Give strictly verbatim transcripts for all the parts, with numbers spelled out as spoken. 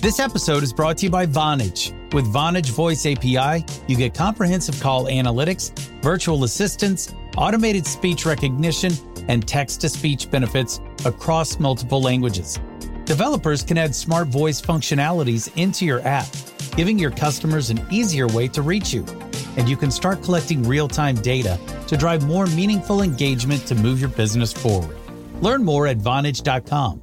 This episode is brought to you by Vonage. With Vonage Voice A P I, you get comprehensive call analytics, virtual assistants, automated speech recognition, and text-to-speech benefits across multiple languages. Developers can add smart voice functionalities into your app, giving your customers an easier way to reach you. And you can start collecting real-time data to drive more meaningful engagement to move your business forward. Learn more at vonage dot com.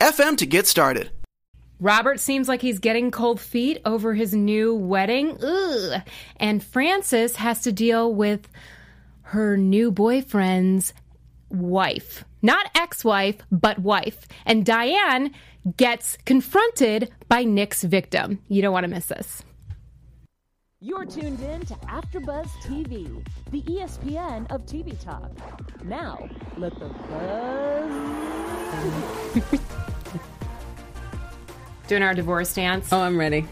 f m to get started. Robert seems like he's getting cold feet over his new wedding. Ugh. And Frances has to deal with her new boyfriend's wife. Not ex-wife, but wife. And Diane gets confronted by Nick's victim. You don't want to miss this. You're tuned in to AfterBuzz T V, the E S P N of T V talk. Now, let the buzz... Doing our divorce dance. Oh, I'm ready.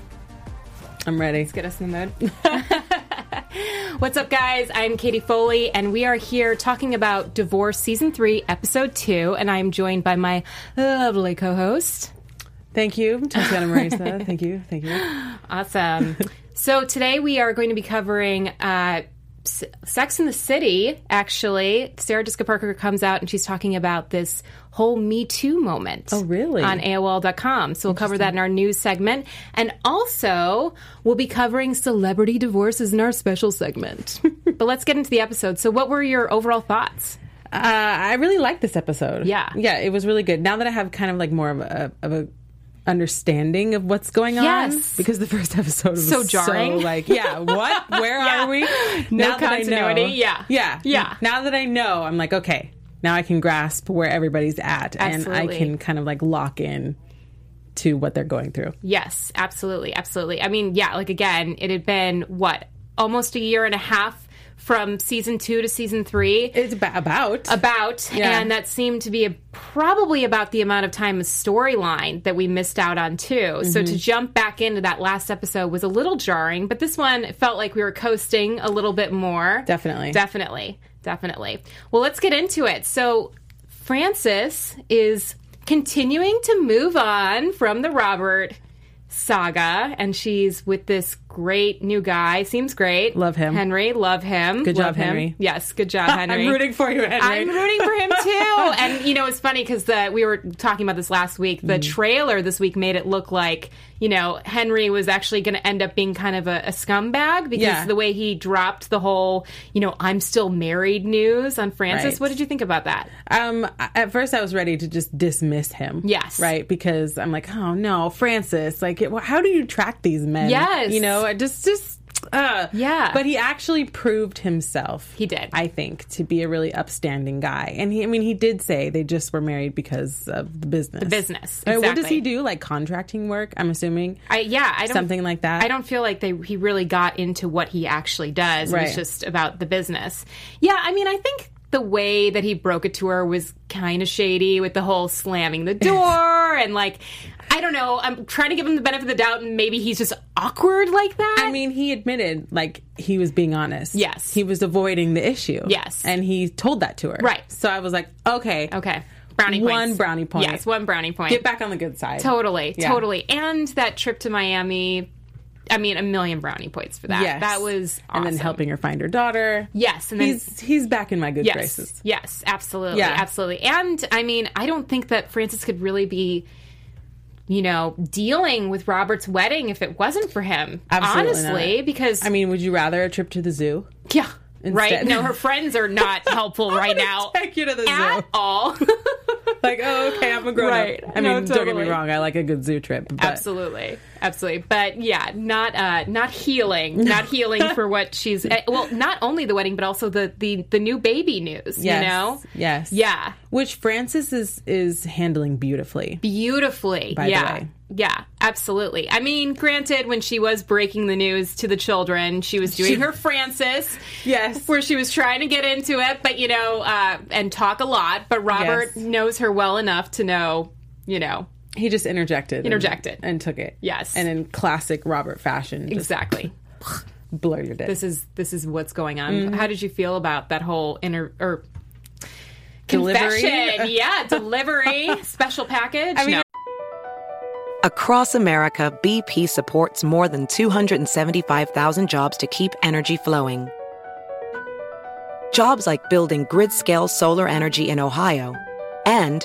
I'm ready. Let's get us in the mood. What's up, guys? I'm Katie Foley, and we are here talking about Divorce Season three, Episode two, and I'm joined by my lovely co-host. Thank you, Tatiana Marisa. Thank you. Thank you. Awesome. So today we are going to be covering uh, S- Sex and the City, actually. Sarah Jessica Parker comes out and she's talking about this whole Me Too moment. Oh, really? On A O L dot com. So we'll cover that in our news segment. And also, we'll be covering celebrity divorces in our special segment. But let's get into the episode. So what were your overall thoughts? Uh, I really liked this episode. Yeah. Yeah, it was really good. Now that I have kind of like more of a... Of a understanding of what's going on. Yes. Because the first episode was so jarring. So like, yeah, what? Where yeah. are we? No now continuity. Know, yeah. Yeah. Yeah. Now that I know, I'm like, okay, now I can grasp where everybody's at. Absolutely. And I can kind of like lock in to what they're going through. Yes, absolutely. Absolutely. I mean, yeah, like again, it had been what? Almost a year and a half from season two to season three. It's ba- about. About. Yeah. And that seemed to be a, probably about the amount of time a storyline that we missed out on, too. Mm-hmm. So to jump back into that last episode was a little jarring, but this one felt like we were coasting a little bit more. Definitely. Definitely. Definitely. Well, let's get into it. So Frances is continuing to move on from the Robert saga, and she's with this great new guy. Seems great. Love him. Henry, love him. Good love job, him. Henry. Yes, good job, Henry. I'm rooting for you, Henry. I'm rooting for him, too. And, you know, it's funny because we were talking about this last week. The mm. trailer this week made it look like, you know, Henry was actually going to end up being kind of a, a scumbag because yeah. the way he dropped the whole, you know, I'm still married news on Frances. Right. What did you think about that? Um, at first, I was ready to just dismiss him. Yes. Right? Because I'm like, oh, no, Frances, like, how do you track these men? Yes. You know, just, just, uh. Yeah. But he actually proved himself. He did. I think, to be a really upstanding guy. And he, I mean, he did say they just were married because of the business. The business. Exactly. I mean, what does he do? Like contracting work, I'm assuming? I, yeah. I don't, Something like that? I don't feel like they. he really got into what he actually does. Right. It's just about the business. Yeah. I mean, I think the way that he broke it to her was kind of shady with the whole slamming the door and like... I don't know. I'm trying to give him the benefit of the doubt, and maybe he's just awkward like that. I mean, he admitted, like, he was being honest. Yes. He was avoiding the issue. Yes. And he told that to her. Right. So I was like, okay. Okay. Brownie points. One brownie point. Yes, one brownie point. Get back on the good side. Totally. Yeah. Totally. And that trip to Miami... I mean, a million brownie points for that. Yes. That was awesome. And then helping her find her daughter. Yes. And then, he's he's back in my good yes, graces. Yes. Absolutely. Yeah. Absolutely. And, I mean, I don't think that Frances could really be... you know, dealing with Robert's wedding if it wasn't for him. Absolutely honestly, not. Because... I mean, would you rather a trip to the zoo? Yeah. Instead. Right? No, her friends are not helpful right now. Take you to the at zoo. all. Like, oh, okay, I'm a grown right. up. I no, mean, totally. Don't get me wrong. I like a good zoo trip. But. Absolutely. Absolutely. But yeah, not uh, not healing. Not healing for what she's... Uh, well, not only the wedding, but also the, the, the new baby news, yes. you know? Yes. Yeah. Which Frances is, is handling beautifully. Beautifully. By yeah. the way. Yeah, absolutely. I mean, granted, when she was breaking the news to the children, she was doing she, her Frances. Yes. Where she was trying to get into it, but, you know, uh, and talk a lot. But Robert yes. knows her well enough to know, you know. He just interjected. Interjected. And, and took it. Yes. And in classic Robert fashion. Exactly. Blurted it. This is, this is what's going on. Mm-hmm. How did you feel about that whole inter... or confession? Delivery? Yeah, delivery. Special package. I mean, no. Across America, B P supports more than two hundred seventy-five thousand jobs to keep energy flowing. Jobs like building grid-scale solar energy in Ohio and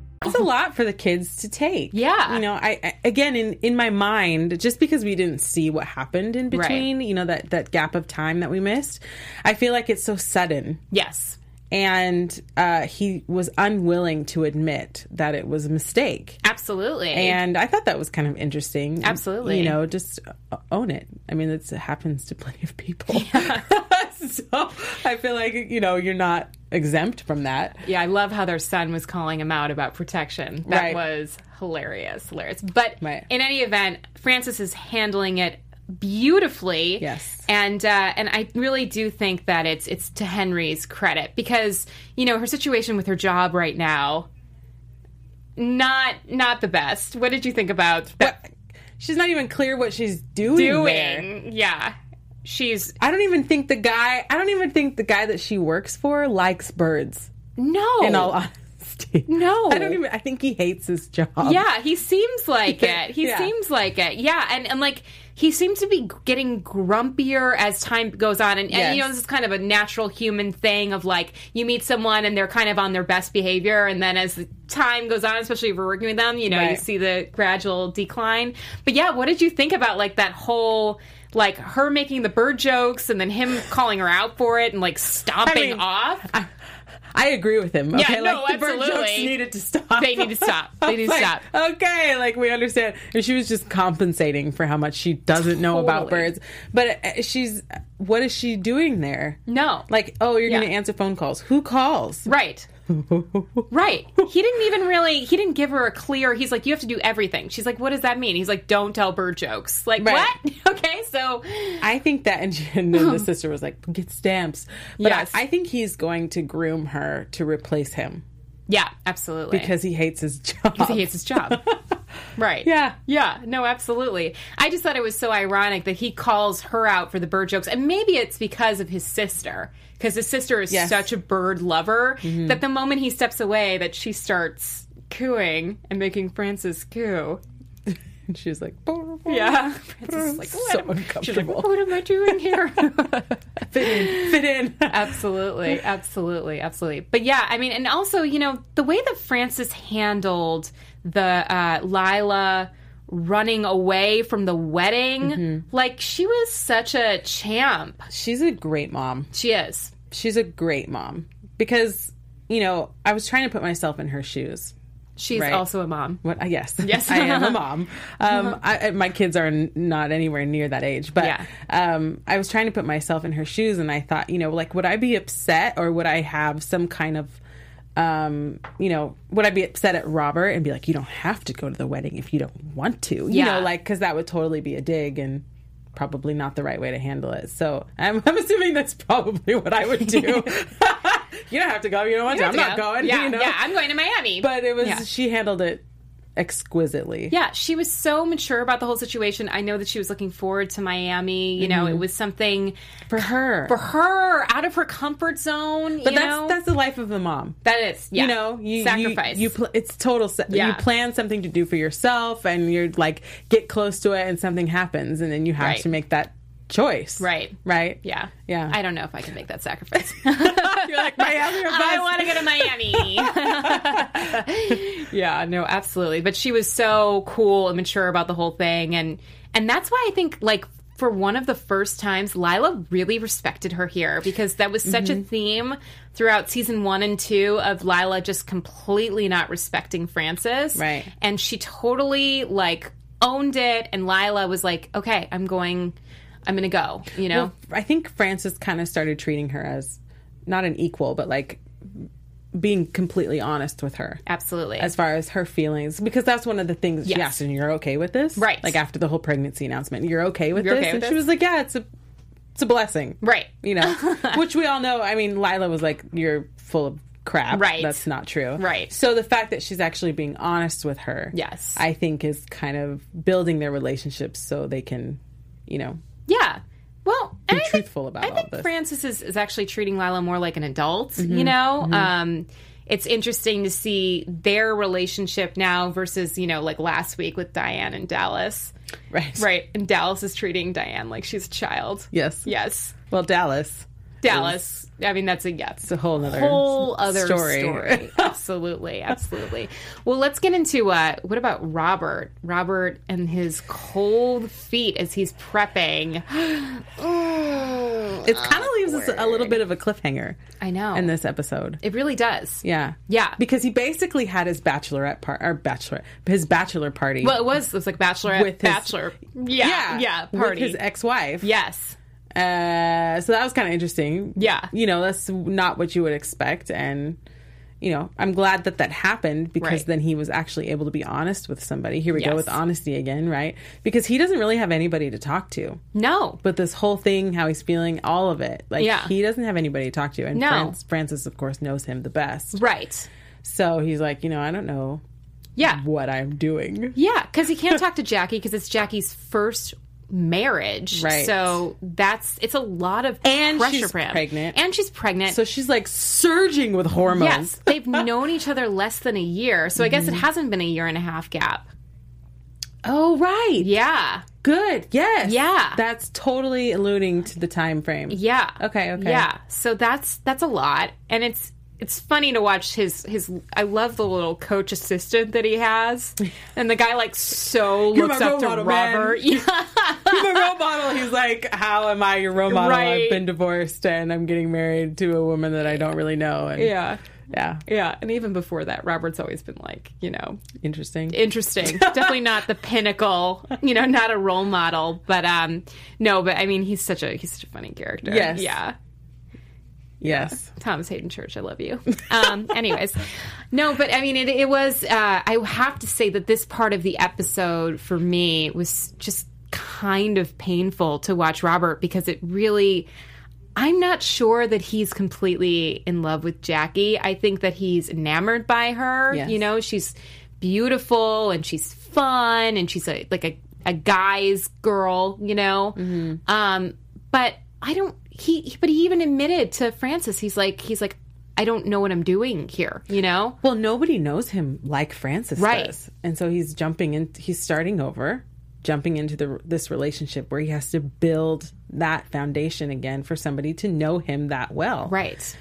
It's a lot for the kids to take. Yeah. You know, I, I again, in, in my mind, just because we didn't see what happened in between, right. you know, that, that gap of time that we missed, I feel like it's so sudden. Yes. And uh, he was unwilling to admit that it was a mistake. Absolutely. And I thought that was kind of interesting. Absolutely. You know, just own it. I mean, it's, it happens to plenty of people. Yeah. So I feel like, you know, you're not exempt from that. Yeah, I love how their son was calling him out about protection. That right. was hilarious, hilarious. But right. in any event, Frances is handling it beautifully. Yes. And uh, and I really do think that it's it's to Henry's credit because, you know, her situation with her job right now, not not the best. What did you think about that? What? She's not even clear what she's doing. Doing, there. yeah. She's. I don't even think the guy. I don't even think the guy that she works for likes birds. No, in all honesty, no. I don't even. I think he hates his job. Yeah, he seems like it. He yeah. seems like it. Yeah, and and like he seems to be getting grumpier as time goes on. And, yes. and you know, this is kind of a natural human thing of like you meet someone and they're kind of on their best behavior, and then as time goes on, especially if we're working with them, you know, right. you see the gradual decline. But yeah, what did you think about like that whole? Like, her making the bird jokes and then him calling her out for it and, like, stomping I mean, off. I, I agree with him. Okay? Yeah, no, like, the absolutely. Bird jokes needed to stop. They need to stop. They need like, to stop. Okay, like, we understand. And she was just compensating for how much she doesn't totally. know about birds. But she's... What is she doing there? No. Like, oh, you're yeah. going to answer phone calls. Who calls? Right. Right. He didn't even really... He didn't give her a clear... He's like, you have to do everything. She's like, what does that mean? He's like, don't tell bird jokes. Like, right. what? Okay, so... I think that... And, she, and then the sister was like, get stamps. But yes. I, I think he's going to groom her to replace him. Yeah, absolutely. Because he hates his job. Because he hates his job. Right. Yeah. Yeah. No, absolutely. I just thought it was so ironic that he calls her out for the bird jokes. And maybe it's because of his sister. Because his sister is yes. such a bird lover mm-hmm. that the moment he steps away that she starts cooing and making Frances coo. And she's like, bah, bah, yeah. Frances is like, what? So am, uncomfortable. She's like, what am I doing here? Fit in. Fit in. Absolutely. Absolutely. Absolutely. But yeah, I mean, and also, you know, the way that Frances handled... the uh, Lila running away from the wedding. Mm-hmm. Like, she was such a champ. She's a great mom. She is. She's a great mom. Because, you know, I was trying to put myself in her shoes. She's right? also a mom. What? Uh, yes. Yes. I am a mom. Um, I, my kids are n- not anywhere near that age. But yeah. um, I was trying to put myself in her shoes, and I thought, you know, like, would I be upset or would I have some kind of um, you know, would I be upset at Robert and be like, you don't have to go to the wedding if you don't want to, you yeah. know, like, because that would totally be a dig and probably not the right way to handle it. So I'm, I'm assuming that's probably what I would do. You don't have to go. You don't want you to. I'm to not go. going. Yeah, you know? yeah, I'm going to Miami. But it was, yeah. she handled it exquisitely. Yeah, she was so mature about the whole situation. I know that she was looking forward to Miami. You mm-hmm. know, it was something for her, for her, out of her comfort zone. But you that's know? that's the life of the mom. That is, yeah. you know, you, sacrifice. You, you pl- it's total. Sa- yeah. You plan something to do for yourself, and you're like get close to it, and something happens, and then you have right. to make that choice. Right. Right. Yeah. Yeah. I don't know if I can make that sacrifice. You're like, Miami or bust? I want to go to Miami. Yeah, no, absolutely. But she was so cool and mature about the whole thing. And, and that's why I think, like, for one of the first times, Lila really respected her here, because that was such mm-hmm. a theme throughout season one and two of Lila just completely not respecting Francis. Right. And she totally, like, owned it. And Lila was like, okay, I'm going... I'm going to go, you know? Well, I think Frances kind of started treating her as not an equal, but like being completely honest with her. Absolutely. As far as her feelings. Because that's one of the things yes. she asked, and you're okay with this? Right. Like after the whole pregnancy announcement, you're okay with you're this? Okay with and this? She was like, yeah, it's a, it's a blessing. Right. You know, which we all know. I mean, Lila was like, you're full of crap. Right. That's not true. Right. So the fact that she's actually being honest with her. Yes. I think is kind of building their relationship so they can, you know... Yeah. Well, and I think, about I think all Frances is, is actually treating Lila more like an adult, mm-hmm. you know? Mm-hmm. Um, it's interesting to see their relationship now versus, you know, like last week with Diane and Dallas. Right. Right. And Dallas is treating Diane like she's a child. Yes. Yes. Well, Dallas. Dallas. Is, I mean, that's a, yeah. It's a whole other, whole other story. story. Absolutely. Absolutely. Well, let's get into, uh, what about Robert? Robert and his cold feet as he's prepping. Oh, it kind of leaves us a little bit of a cliffhanger. I know. In this episode. It really does. Yeah. Yeah. Because he basically had his bachelorette part, or bachelorette, his bachelor party. Well, it was, it was like bachelorette, with bachelor. His, yeah. Yeah. yeah party. With his ex-wife. Yes. Uh, so that was kind of interesting. Yeah. You know, that's not what you would expect. And, you know, I'm glad that that happened, because right. then he was actually able to be honest with somebody. Here we yes. go with honesty again, right? Because he doesn't really have anybody to talk to. No. But this whole thing, how he's feeling, all of it. Like, yeah. he doesn't have anybody to talk to. And no. Frances, Frances, of course, knows him the best. Right. So he's like, you know, I don't know yeah. what I'm doing. Yeah, because he can't talk to Jackie, because it's Jackie's first marriage, right? So that's it's a lot of and pressure she's for him. Pregnant, and she's pregnant, so she's like surging with hormones. Yes, they've known each other less than a year, so I guess mm-hmm. it hasn't been a year and a half gap. Oh, right, yeah, good, yes, yeah, that's totally alluding to the time frame. Yeah, okay, okay, yeah. So that's that's a lot, and it's. It's funny to watch his, his... I love the little coach assistant that he has. And the guy, like, so looks up to Robert. You're my role model. He's like, how am I your role model? Right. I've been divorced and I'm getting married to a woman that I don't really know. And yeah. Yeah. Yeah. And even before that, Robert's always been like, you know... Interesting. Interesting. Definitely not the pinnacle, you know, not a role model. But, um, no, but, I mean, he's such a he's such a funny character. Yes. Yeah. Yes. Thomas Hayden Church, I love you. Um, anyways. No, but I mean, it, it was, uh, I have to say that this part of the episode for me was just kind of painful to watch Robert, because it really, I'm not sure that he's completely in love with Jackie. I think that he's enamored by her. Yes. You know, she's beautiful and she's fun and she's a, like a, a guy's girl, you know? Mm-hmm. Um, but I don't, He, but he even admitted to Frances, he's like, he's like, I don't know what I'm doing here, you know? Well, nobody knows him like Frances right. does. And so he's jumping in, he's starting over, jumping into the this relationship where he has to build that foundation again for somebody to know him that well. Right.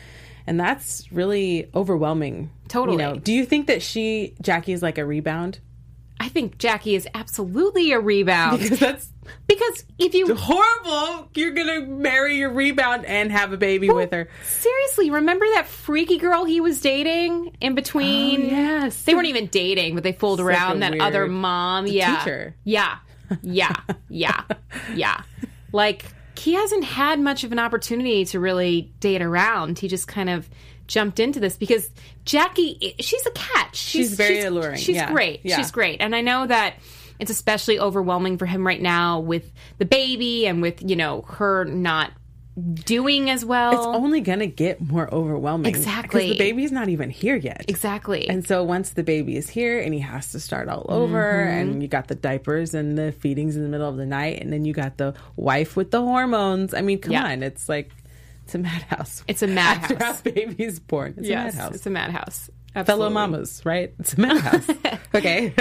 And that's really overwhelming. Totally. You know? Do you think that she, Jackie, is like a rebound? I think Jackie is absolutely a rebound. Because that's because if you horrible, you're gonna marry your rebound and have a baby well, with her. Seriously, remember that freaky girl he was dating in between? Oh, yes, they weren't even dating, but they fooled around that other mom. The yeah, teacher. yeah, yeah, yeah, yeah. Like he hasn't had much of an opportunity to really date around. He just kind of jumped into this because Jackie, she's a catch. She's, she's very she's, alluring. She's yeah. great. Yeah. She's great. And I know that it's especially overwhelming for him right now with the baby and with, you know, her not doing as well. It's only going to get more overwhelming. Exactly. Because the baby's not even here yet. Exactly. And so once the baby is here and he has to start all over mm-hmm. and you got the diapers and the feedings in the middle of the night and then you got the wife with the hormones. I mean, come yeah. on. It's like, it's a madhouse. It's a madhouse. After our baby is born. It's yes, a madhouse. It's a madhouse. Absolutely. Fellow mamas, right? It's a madhouse. Okay.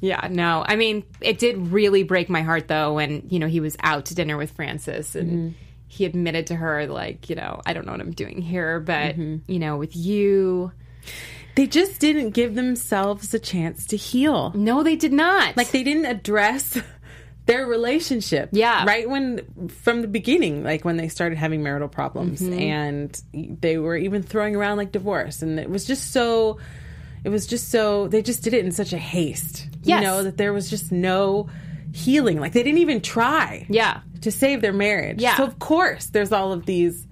Yeah, no. I mean, it did really break my heart, though, when, you know, he was out to dinner with Frances and mm-hmm. he admitted to her, like, you know, I don't know what I'm doing here, but, mm-hmm. you know, with you. They just didn't give themselves a chance to heal. No, they did not. Like, they didn't address their relationship. Yeah. Right when, from the beginning, like, when they started having marital problems. Mm-hmm. And they were even throwing around, like, divorce. And it was just so, it was just so, they just did it in such a haste. Yes. You know, that there was just no healing. Like, they didn't even try. Yeah. To save their marriage. Yeah. So, of course, there's all of these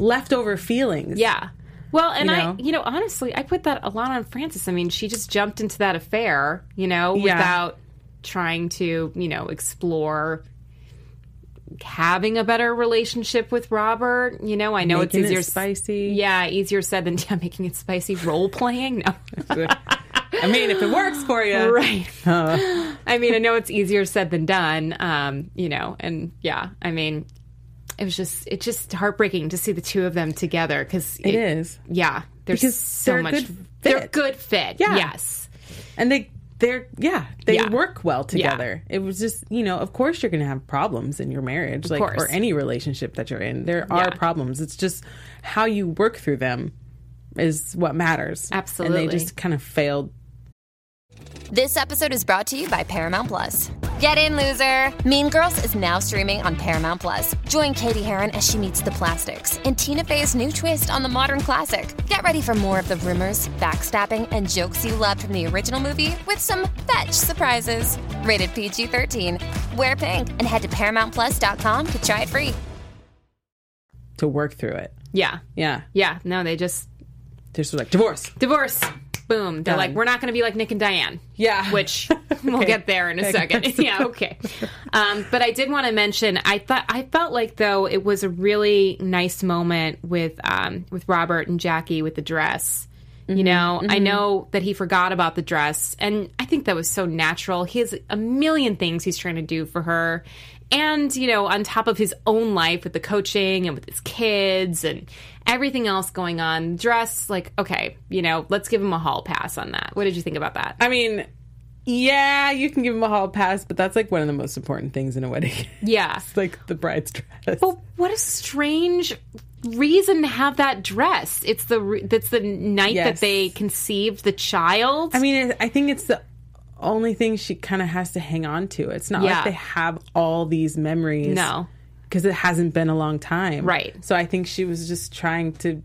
leftover feelings. Yeah. Well, and you know? I, you know, honestly, I put that a lot on Frances. I mean, she just jumped into that affair, you know, yeah. without trying to, you know, explore having a better relationship with Robert. You know, I know making it's easier. It spicy. Yeah, easier said than yeah, making it spicy. Role playing? No. I mean, if it works for you. Right. Uh. I mean, I know it's easier said than done, um, you know, and yeah, I mean, it was just, it's just heartbreaking to see the two of them together. Cause it, it is. Yeah. There's because so they're much. Good fit. They're good fit. Yeah. Yes. And they, they're, yeah, they yeah. work well together. Yeah. It was just, you know, of course you're going to have problems in your marriage, of like, course. Or any relationship that you're in. There are yeah. problems. It's just how you work through them is what matters. Absolutely. And they just kind of failed. This episode is brought to you by Paramount Plus. Get in, loser! Mean Girls is now streaming on Paramount Plus. Join Katie Heron as she meets the plastics in Tina Fey's new twist on the modern classic. Get ready for more of the rumors, backstabbing, and jokes you loved from the original movie with some fetch surprises. Rated P G thirteen. Wear pink and head to Paramount Plus dot com to try it free. To work through it. Yeah. Yeah. Yeah. No, they just... They're just like, divorce! Divorce! Boom. They're Done. Like, we're not going to be like Nick and Diane. Yeah. Which we'll okay. get there in a second. Yeah. Okay. Um, but I did want to mention, I thought, I felt like though it was a really nice moment with, um, with Robert and Jackie with the dress, mm-hmm. you know, mm-hmm. I know that he forgot about the dress and I think that was so natural. He has a million things he's trying to do for her. And, you know, on top of his own life with the coaching and with his kids and everything else going on, dress, like, okay, you know, let's give him a hall pass on that. What did you think about that? I mean, yeah, you can give him a hall pass, but that's like one of the most important things in a wedding. Yeah. It's like the bride's dress. But what a strange reason to have that dress. It's the, that's the night yes. that they conceived the child. I mean, I think it's the only thing she kind of has to hang on to. It's not yeah. like they have all these memories. No. Because it hasn't been a long time. Right. So I think she was just trying to,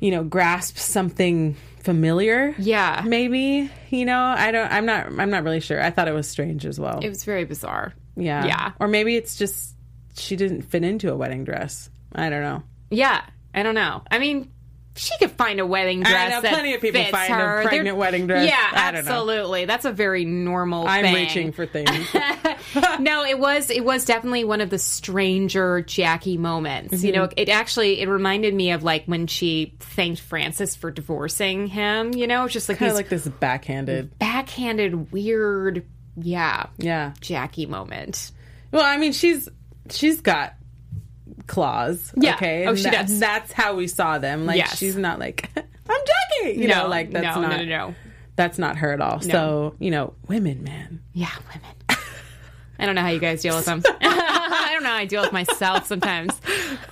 you know, grasp something familiar. Yeah. Maybe, you know, I don't, I'm not, I'm not really sure. I thought it was strange as well. It was very bizarre. Yeah. Yeah. Or maybe it's just she didn't fit into a wedding dress. I don't know. Yeah. I don't know. I mean, she could find a wedding dress. I know that plenty of people find her. A pregnant They're, wedding dress. Yeah, I don't absolutely. Know. That's a very normal I'm thing. I'm reaching for things. No, it was it was definitely one of the stranger Jackie moments. Mm-hmm. You know, it actually it reminded me of like when she thanked Frances for divorcing him. You know, just like kind of like this backhanded, backhanded, weird, yeah, yeah, Jackie moment. Well, I mean, she's she's got. Claws. Yeah. Okay. And oh, she that, does. That's how we saw them. Like, yes. she's not like, I'm Jackie. You no, know, like, that's no, not, no, no, no. That's not her at all. No. So, you know, women, man. Yeah, women. I don't know how you guys deal with them. I don't know how I deal with myself sometimes.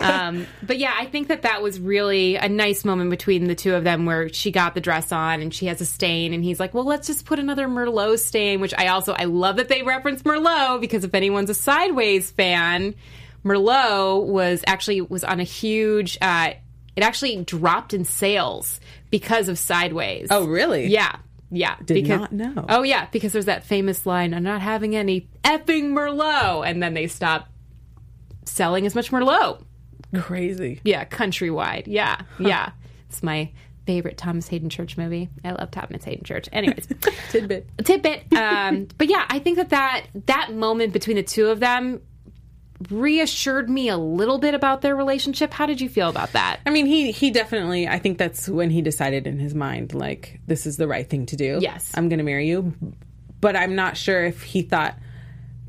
Um, but yeah, I think that that was really a nice moment between the two of them where she got the dress on and she has a stain and he's like, well, let's just put another Merlot stain, which I also, I love that they reference Merlot because if anyone's a Sideways fan, Merlot was actually was on a huge, uh, it actually dropped in sales because of Sideways. Oh, really? Yeah. Yeah. Did because, not know. Oh, yeah. Because there's that famous line, I'm not having any effing Merlot. And then they stopped selling as much Merlot Crazy. Yeah, countrywide. Yeah, huh. yeah. It's my favorite Thomas Hayden Church movie. I love Thomas Hayden Church. Anyways. Tidbit. Tidbit. Um, but yeah, I think that, that that moment between the two of them reassured me a little bit about their relationship. How did you feel about that? I mean, he he definitely, I think that's when he decided in his mind, like, this is the right thing to do. Yes. I'm going to marry you. But I'm not sure if he thought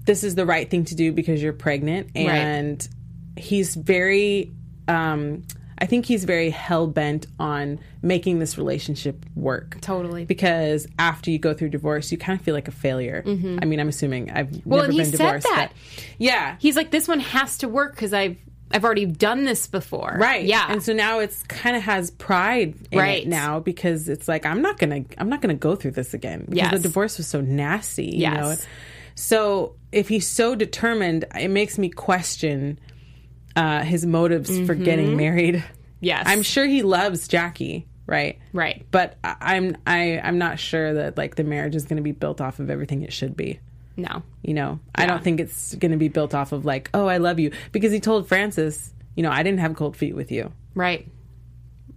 this is the right thing to do because you're pregnant. And right. he's very, um, I think he's very hell-bent on making this relationship work. Totally. Because after you go through divorce, you kind of feel like a failure. Mm-hmm. I mean, I'm assuming I've well, never been divorced. Well, and he said that. But, yeah. He's like, this one has to work because I've I've already done this before. Right. Yeah. And so now it's kind of has pride in right. it now because it's like, I'm not going to, I'm not going to go through this again. Because yes. the divorce was so nasty. You yes. know? So if he's so determined, it makes me question uh, his motives mm-hmm. for getting married. Yes. I'm sure he loves Jackie. Right. Right. But I, I'm, I, I'm not sure that like the marriage is going to be built off of everything it should be. No. You know, yeah. I don't think it's going to be built off of like, oh, I love you. Because he told Francis, you know, I didn't have cold feet with you. Right.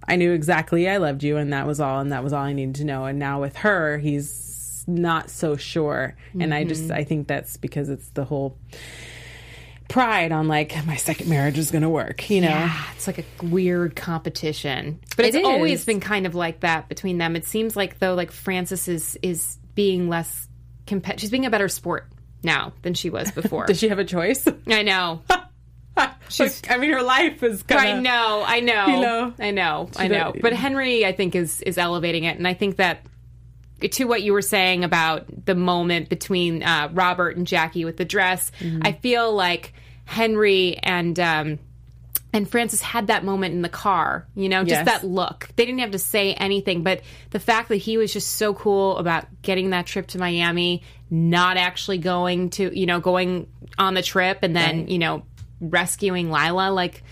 I knew exactly I loved you and that was all and that was all I needed to know. And now with her, he's not so sure. Mm-hmm. And I just, I think that's because it's the whole pride on like, my second marriage is going to work, you know? Yeah, it's like a weird competition. But it's it always been kind of like that between them. It seems like though, like Francis is, is being less... Compet- she's being a better sport now than she was before. Does she have a choice? I know. She's, like, I mean, her life is kind of... I know, I know, you know I know, I know. But Henry, I think, is, is elevating it. And I think that, to what you were saying about the moment between uh, Robert and Jackie with the dress, mm-hmm. I feel like Henry and... Um, And Francis had that moment in the car, you know, just yes. that look. They didn't have to say anything, but the fact that he was just so cool about getting that trip to Miami, not actually going to, you know, going on the trip and then, right. you know, rescuing Lila, like,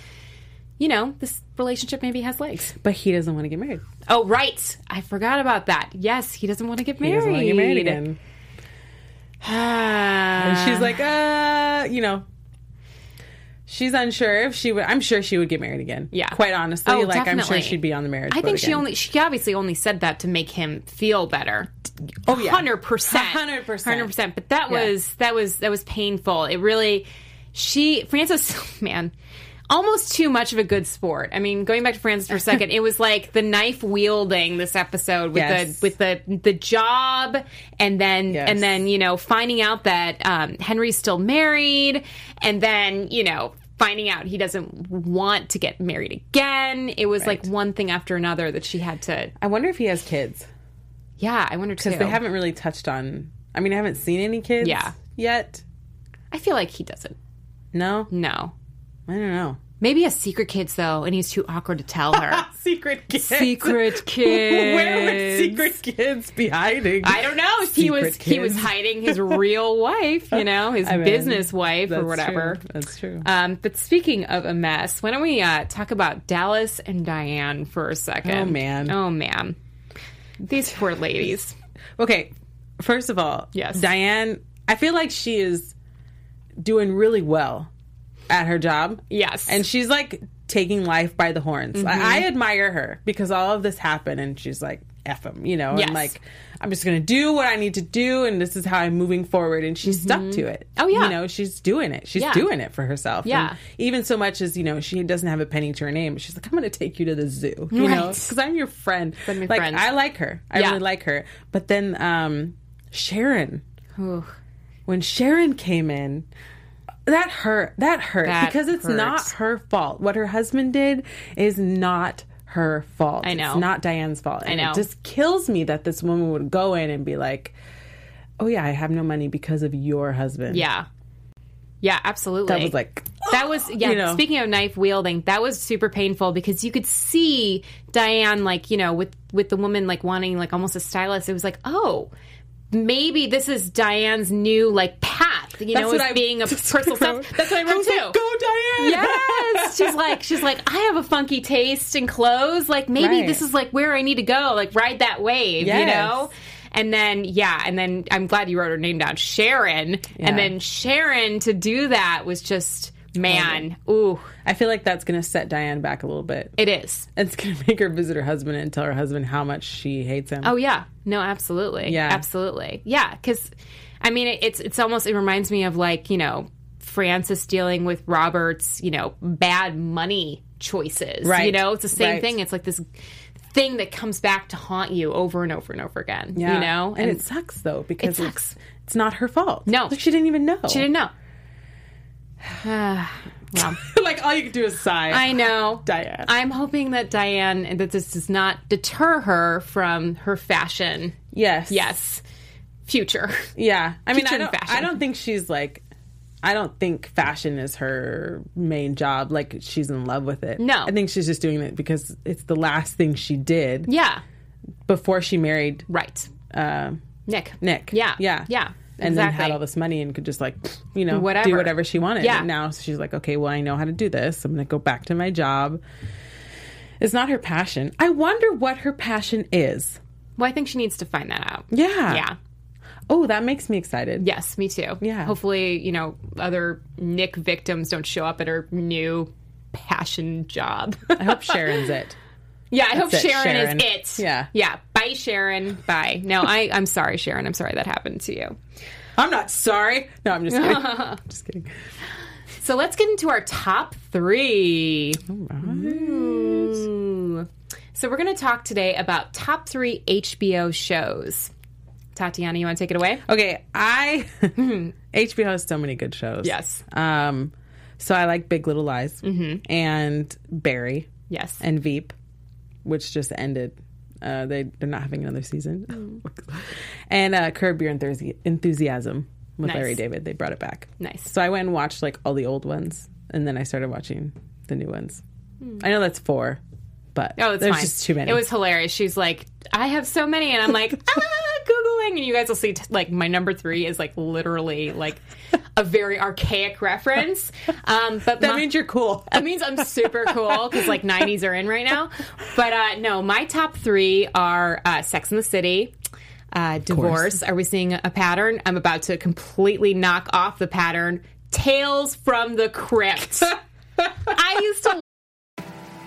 you know, this relationship maybe has legs. But he doesn't want to get married. Oh, right. I forgot about that. Yes, he doesn't want to get married. He doesn't want to get married again. And she's like, uh, you know. She's unsure if she would... I'm sure she would get married again. Yeah. Quite honestly. Oh, like, definitely. I'm sure she'd be on the marriage I think she again. only... She obviously only said that to make him feel better. Oh, yeah. one hundred percent. one hundred percent. one hundred percent. But that yeah. was... That was... That was painful. It really... She... Frances... Man. Almost too much of a good sport. I mean, going back to Frances for a second, it was like the knife wielding this episode with yes. the with the the job, and then yes. and then you know finding out that um, Henry's still married, and then you know finding out he doesn't want to get married again. It was right. like one thing after another that she had to. I wonder if he has kids. Yeah, I wonder too. Because they haven't really touched on. I mean, I haven't seen any kids. Yeah. Yet. I feel like he doesn't. No. No. I don't know. Maybe a secret kids, though, and he's too awkward to tell her. Secret kids. Secret kids. Where would secret kids be hiding? I don't know. Secret he was kids. He was hiding his real wife, you know, his I mean, business wife or whatever. True. That's true. Um, but speaking of a mess, why don't we uh, talk about Dallas and Diane for a second? Oh, man. Oh, man. These poor ladies. Okay. First of all, yes. Diane, I feel like she is doing really well. At her job. Yes. And she's like taking life by the horns. Mm-hmm. I, I admire her because all of this happened and she's like, F them, you know? Yes. And like, I'm just going to do what I need to do and this is how I'm moving forward. And she's mm-hmm. stuck to it. Oh, yeah. You know, she's doing it. She's yeah. doing it for herself. Yeah. And even so much as, you know, she doesn't have a penny to her name. She's like, I'm going to take you to the zoo, you right. know? Because I'm your friend. I'm your like, friend. I like her. I yeah. really like her. But then um, Sharon. Ooh. When Sharon came in... That hurt. That hurt. That because it's hurt. Not her fault. What her husband did is not her fault. I know. It's not Diane's fault. And I know. It just kills me that this woman would go in and be like, oh, yeah, I have no money because of your husband. Yeah. Yeah, absolutely. That was like... That was, yeah, you know. Speaking of knife wielding, that was super painful because you could see Diane, like, you know, with, with the woman, like, wanting, like, almost a stylist. It was like, oh... Maybe this is Diane's new, like, path, you know, as being a personal self. That's what I wrote, too. Like, go, Diane! Yes! She's like, she's like, I have a funky taste in clothes. Like, maybe right. this is, like, where I need to go. Like, ride that wave, yes. you know? And then, yeah, and then I'm glad you wrote her name down. Sharon. Yeah. And then Sharon, to do that, was just... Man. Ooh. I feel like that's going to set Diane back a little bit. It is. It's going to make her visit her husband and tell her husband how much she hates him. Oh, yeah. No, absolutely. Yeah. Absolutely. Yeah. Because, I mean, it, it's it's almost, it reminds me of, like, you know, Francis dealing with Robert's, you know, bad money choices. Right. You know, it's the same right. thing. It's like this thing that comes back to haunt you over and over and over again. Yeah. You know? And, and it sucks, though, because it sucks. It's, it's not her fault. No. Like, she didn't even know. She didn't know. Uh, well. Like, all you can do is sigh. I know. Diane. I'm hoping that Diane, that this does not deter her from her fashion. Yes. Yes. Future. Yeah. I mean, I don't, I don't think she's like, I don't think fashion is her main job. Like, she's in love with it. No. I think she's just doing it because it's the last thing she did. Yeah. Before she married. Right. Uh, Nick. Nick. Yeah. Yeah. Yeah. And exactly. then had all this money and could just, like, you know, whatever. do whatever she wanted. Yeah. And now she's like, okay, well, I know how to do this. I'm going to go back to my job. It's not her passion. I wonder what her passion is. Well, I think she needs to find that out. Yeah. Yeah. Oh, that makes me excited. Yes, me too. Yeah. Hopefully, you know, other Nick victims don't show up at her new passion job. I hope Sharon's it. Yeah, I That's hope it, Sharon, Sharon is it. Yeah. Yeah. Bye, Sharon. Bye. No, I, I'm sorry, Sharon. I'm sorry that happened to you. I'm not sorry. No, I'm just kidding. I'm just kidding. So let's get into our top three. All right. Ooh. So we're going to talk today about top three H B O shows. Tatiana, you want to take it away? Okay. I H B O has so many good shows. Yes. Um. So I like Big Little Lies mm-hmm. and Barry. Yes. And Veep. Which just ended. Uh, they, they're not having another season. Mm. And uh, Curb Your Enthusi- Enthusiasm with nice. Larry David. They brought it back. Nice. So I went and watched, like, all the old ones. And then I started watching the new ones. Mm. I know that's four. But oh, there's just too many. It was hilarious. She's like, I have so many. And I'm like, ah, Googling. And you guys will see, t- like, my number three is, like, literally, like, a very archaic reference. Um, but That my, means you're cool. That means I'm super cool because, like, nineties are in right now. But, uh, no, my top three are uh, Sex and the City, uh, Divorce. Are we seeing a pattern? I'm about to completely knock off the pattern. Tales from the Crypt. I used to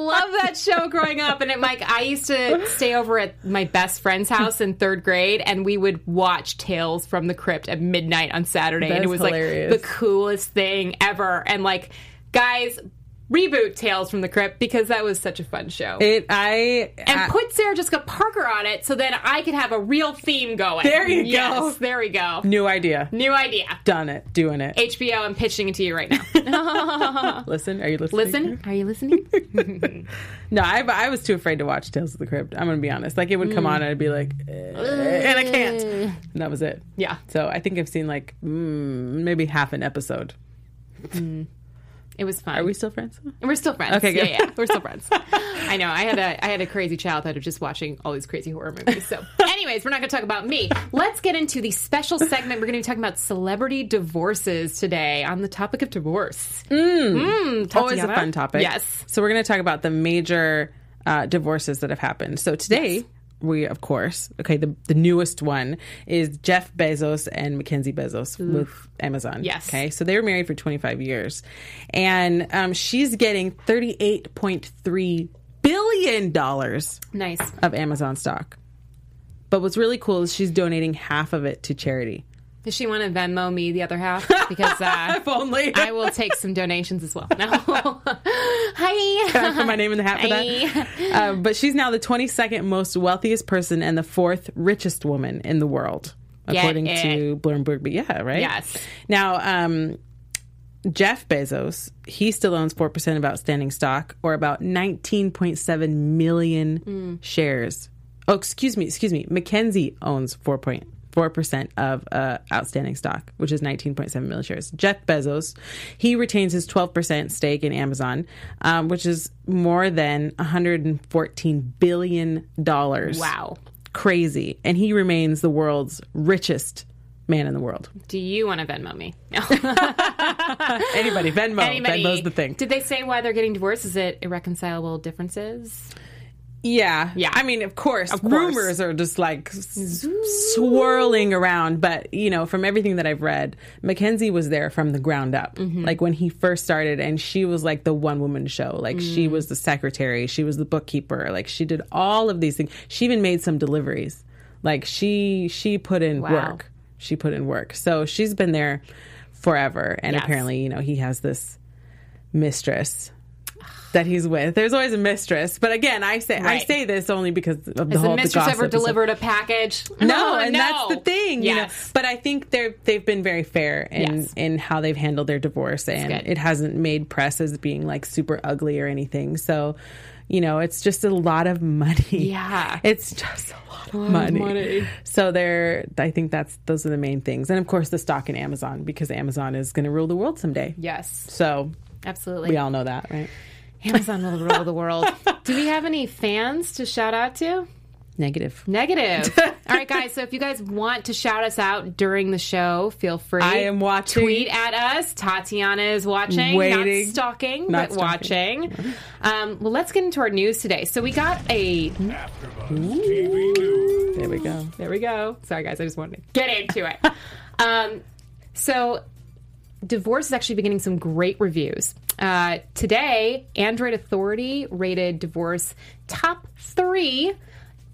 Love that show growing up. And it, Mike, I used to stay over at my best friend's house in third grade, and we would watch Tales from the Crypt at midnight on Saturday. That's and it was hilarious. Like the coolest thing ever. And, like, guys, reboot Tales from the Crypt because that was such a fun show. It, I And I, put Sarah Jessica Parker on it so then I could have a real theme going. There you yes, go. There we go. New idea. New idea. Done it. Doing it. H B O, I'm pitching it to you right now. Listen, are you listening? Listen, are you listening? No, I, I was too afraid to watch Tales of the Crypt. I'm going to be honest. Like, it would come mm. on and I'd be like, eh, and I can't. And that was it. Yeah. So I think I've seen, like, mm, maybe half an episode. Mm. It was fun. Are we still friends? We're still friends. Okay, good. Yeah, yeah. We're still friends. I know. I had a I had a crazy childhood of just watching all these crazy horror movies. So, anyways, we're not going to talk about me. Let's get into the special segment. We're going to be talking about celebrity divorces today on the topic of divorce. Mm. Mm, Always a fun topic. Yes. So we're going to talk about the major uh, divorces that have happened. So today... Yes. We, of course, okay, the the newest one is Jeff Bezos and Mackenzie Bezos Oof. with Amazon. Yes. Okay, so they were married for twenty-five years. And um, she's getting thirty-eight point three billion dollars nice. of Amazon stock. But what's really cool is she's donating half of it to charity. Does she want to Venmo me the other half? Because uh, if only. I will take some donations as well. No. Hi. Can I put my name in the hat for that? Uh, but she's now the twenty-second most wealthiest person and the fourth richest woman in the world, Get according it. to Bloomberg. But yeah, right? Yes. Now, um, Jeff Bezos, he still owns four percent of outstanding stock, or about nineteen point seven million mm. shares. Oh, excuse me. Excuse me. Mackenzie owns 4.5. four percent of uh, outstanding stock, which is nineteen point seven million shares. Jeff Bezos, he retains his twelve percent stake in Amazon, um, which is more than one hundred fourteen billion dollars. Wow. Crazy. And he remains the world's richest man in the world. Do you want to Venmo me? No. Anybody, Venmo. Anybody. Venmo's the thing. Did they say why they're getting divorced? Is it irreconcilable differences? Yeah. Yeah. I mean, of course, of course. rumors are just like s- swirling around. But, you know, from everything that I've read, Mackenzie was there from the ground up. Mm-hmm. Like when he first started, and she was like the one woman show. Like mm. she was the secretary. She was the bookkeeper. Like she did all of these things. She even made some deliveries. Like she she put in wow. work. She put in work. So she's been there forever. And yes. apparently, you know, he has this mistress that he's with. There's always a mistress, but again, I say right. I say this only because of the Has whole the mistress the ever delivered a package? No, oh, and no. that's the thing. Yes. You know? But I think they're they've been very fair in yes. in how they've handled their divorce, and it hasn't made press as being like super ugly or anything. So, you know, it's just a lot of money. Yeah, it's just a lot of a lot money. Of money. So they're I think that's those are the main things, and of course the stock in Amazon, because Amazon is going to rule the world someday. Yes. So absolutely, we all know that, right? Amazon will rule the world. Do we have any fans to shout out to? Negative. Negative. All right, guys. So if you guys want to shout us out during the show, feel free. I am watching. Tweet at us. Tatiana is watching. Waiting. Not stalking, Not but stalking. watching. Um, well, let's get into our news today. So we got a... Ooh. There we go. There we go. Sorry, guys. I just wanted to get into it. Um, so... Divorce is actually beginning some great reviews. Uh, today, Android Authority rated Divorce top three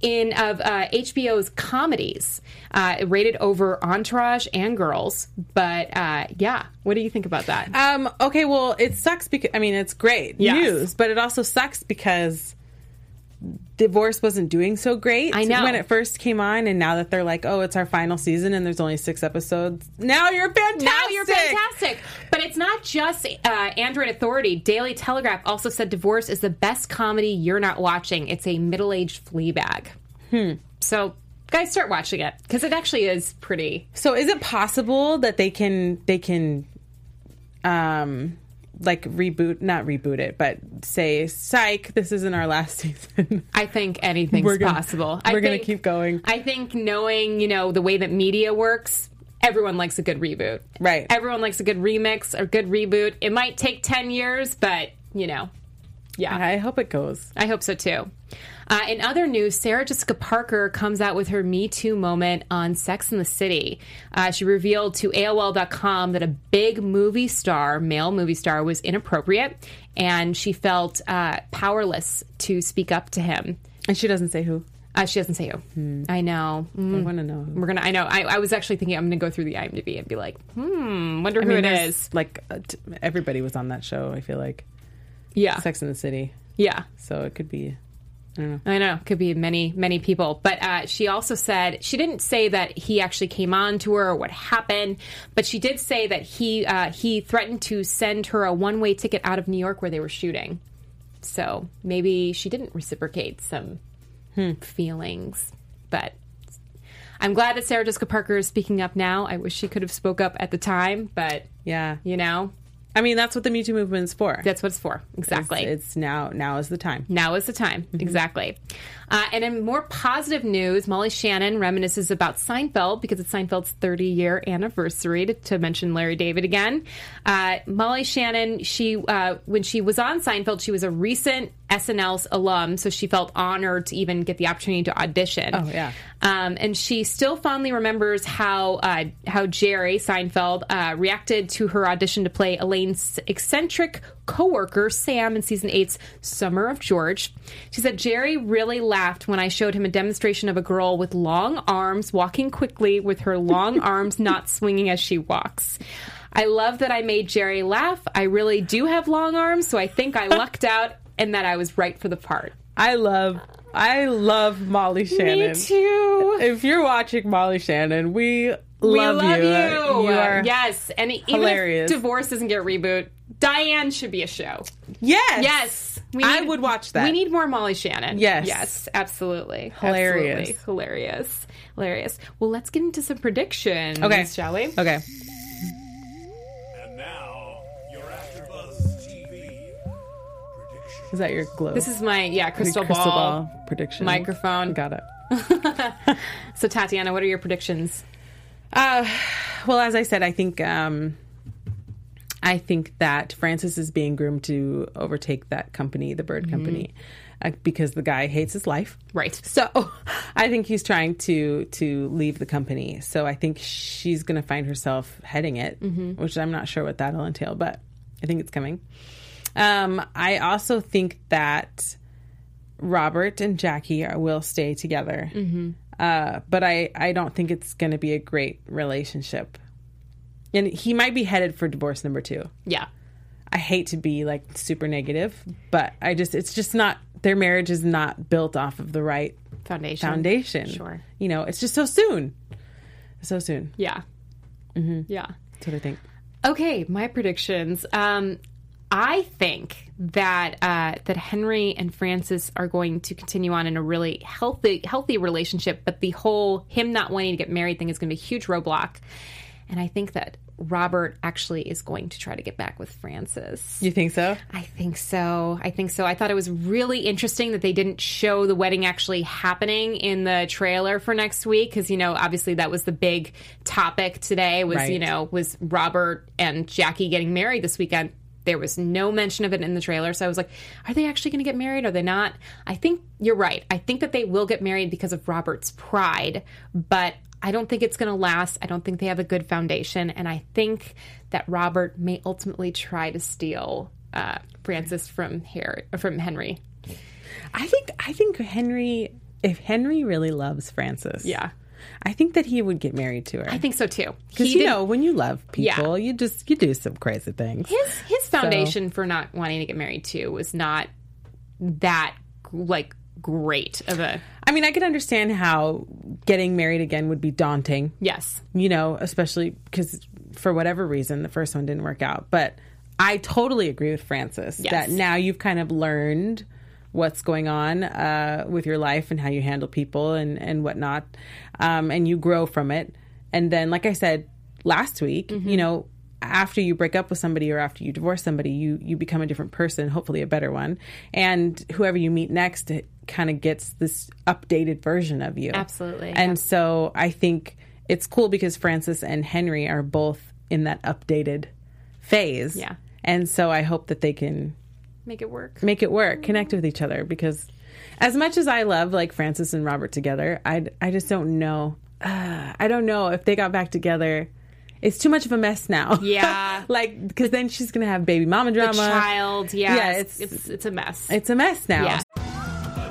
in of uh, H B O's comedies. Uh, it rated over Entourage and Girls. But uh, yeah, what do you think about that? Um, okay, well, it sucks because, I mean, it's great yes. news, but it also sucks because Divorce wasn't doing so great I know. when it first came on, and now that they're like, oh, it's our final season and there's only six episodes, now you're fantastic. Now you're fantastic. But it's not just uh, Android Authority. Daily Telegraph also said Divorce is the best comedy you're not watching. It's a middle-aged Fleabag. Hmm. So guys, start watching it, because it actually is pretty. So is it possible that they can they can um like reboot, not reboot it, but say, psych, this isn't our last season? I think anything's we're gonna, possible. We're going to keep going. I think knowing, you know, the way that media works, everyone likes a good reboot. Right. Everyone likes a good remix or good reboot. It might take ten years, but, you know, yeah. I hope it goes. I hope so, too. Uh, in other news, Sarah Jessica Parker comes out with her Me Too moment on Sex and the City. Uh, she revealed to A O L dot com that a big movie star, male movie star, was inappropriate, and she felt uh, powerless to speak up to him. And she doesn't say who. Uh, she doesn't say who. Hmm. I know. Mm. I want to know. Who. We're gonna. I know. I, I was actually thinking I'm going to go through the IMDb and be like, hmm, wonder who I mean, it is. Like uh, t- everybody was on that show, I feel like. Yeah. Sex and the City. Yeah. So it could be... I know. I know. Could be many, many people. But uh, she also said, she didn't say that he actually came on to her or what happened, but she did say that he uh, he threatened to send her a one-way ticket out of New York where they were shooting. So maybe she didn't reciprocate some hmm. feelings. But I'm glad that Sarah Jessica Parker is speaking up now. I wish she could have spoke up at the time, but yeah, you know. I mean, that's what the Me Too movement is for. That's what it's for. Exactly. It's, it's now now is the time. Now is the time. Mm-hmm. Exactly. Uh, and in more positive news, Molly Shannon reminisces about Seinfeld, because it's Seinfeld's thirty-year anniversary, to, to mention Larry David again. Uh, Molly Shannon, she uh, when she was on Seinfeld, she was a recent S N L's alum, so she felt honored to even get the opportunity to audition. Oh, yeah. Um, and she still fondly remembers how, uh, how Jerry Seinfeld uh, reacted to her audition to play Elaine eccentric coworker Sam in season eight's Summer of George. She said, Jerry really laughed when I showed him a demonstration of a girl with long arms walking quickly with her long arms not swinging as she walks. I love that I made Jerry laugh. I really do have long arms, so I think I lucked out and that I was right for the part. I love I love Molly Shannon. Me too. If you're watching, Molly Shannon, we Love we love you. you. you are yes, and even hilarious. If Divorce doesn't get a reboot, Diane should be a show. Yes, yes, We need, I would watch that. We need more Molly Shannon. Yes. Yes, absolutely. Hilarious. Absolutely. Hilarious. Hilarious. Well, let's get into some predictions, okay. shall we? Okay. And now, your AfterBuzz T V prediction. Is that your glow? This is my, yeah, crystal, crystal ball, ball prediction. Microphone. Got it. So, Tatiana, what are your predictions? Uh, well, as I said, I think... Um, I think that Francis is being groomed to overtake that company, the bird mm-hmm. company, uh, because the guy hates his life. Right. So I think he's trying to to leave the company. So I think she's going to find herself heading it, mm-hmm. which I'm not sure what that'll entail, but I think it's coming. Um, I also think that Robert and Jackie are, will stay together, mm-hmm. uh, but I, I don't think it's going to be a great relationship. And he might be headed for divorce number two. Yeah. I hate to be, like, super negative, but I just, it's just not, their marriage is not built off of the right foundation. Foundation. Sure. You know, it's just so soon. So soon. Yeah. Mm-hmm. Yeah. That's what I think. Okay, my predictions. Um, I think that uh, that Henry and Francis are going to continue on in a really healthy, healthy relationship, but the whole him not wanting to get married thing is going to be a huge roadblock. And I think that Robert actually is going to try to get back with Frances. You think so? I think so. I think so. I thought it was really interesting that they didn't show the wedding actually happening in the trailer for next week. Because, you know, obviously that was the big topic today was, right. you know, was Robert and Jackie getting married this weekend. There was no mention of it in the trailer. So I was like, are they actually going to get married? Are they not? I think you're right. I think that they will get married because of Robert's pride. But I don't think it's going to last. I don't think they have a good foundation. And I think that Robert may ultimately try to steal uh, Francis from Harry, from Henry. I think I think Henry, if Henry really loves Francis, yeah. I think that he would get married to her. I think so, too. Because, you did, know, when you love people, yeah. you just you do some crazy things. His, his foundation so. for not wanting to get married to was not that, like, great of a... I mean, I could understand how getting married again would be daunting. Yes. You know, especially because for whatever reason, the first one didn't work out. But I totally agree with Francis yes. that now you've kind of learned what's going on uh, with your life and how you handle people and, and whatnot. Um, and you grow from it. And then, like I said last week, mm-hmm. you know, after you break up with somebody or after you divorce somebody, you, you become a different person, hopefully a better one. And whoever you meet next kind of gets this updated version of you. Absolutely. And yeah. so I think it's cool because Francis and Henry are both in that updated phase. Yeah. And so I hope that they can... Make it work. Make it work. Connect with each other because as much as I love, like, Francis and Robert together, I, I just don't know. Uh, I don't know if they got back together... It's too much of a mess now. Yeah. Like, because then she's going to have baby mama drama. The child. Yeah. yeah it's, it's it's a mess. It's a mess now. Yeah.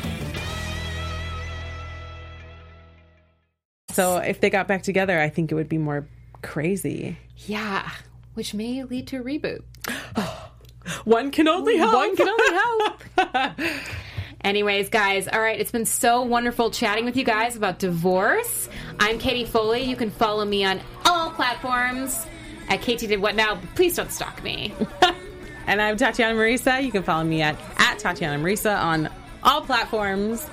So if they got back together, I think it would be more crazy. Yeah, which may lead to a reboot. One can only hope. One can only hope. Anyways, guys, all right, it's been so wonderful chatting with you guys about Divorce. I'm Katie Foley. You can follow me on all platforms at Katie Did What Now. Please don't stalk me. And I'm Tatiana Marisa. You can follow me at, at Tatiana Marisa on all platforms.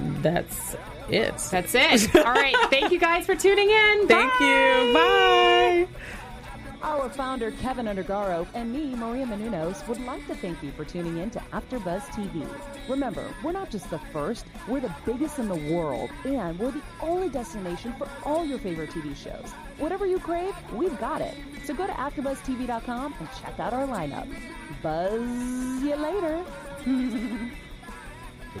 That's it. That's it. All right. Thank you guys for tuning in. Thank Bye. you. Bye. Our founder, Kevin Undergaro, and me, Maria Menounos, would like to thank you for tuning in to AfterBuzz T V. Remember, we're not just the first, we're the biggest in the world, and we're the only destination for all your favorite T V shows. Whatever you crave, we've got it. So go to after buzz t v dot com and check out our lineup. Buzz you later. The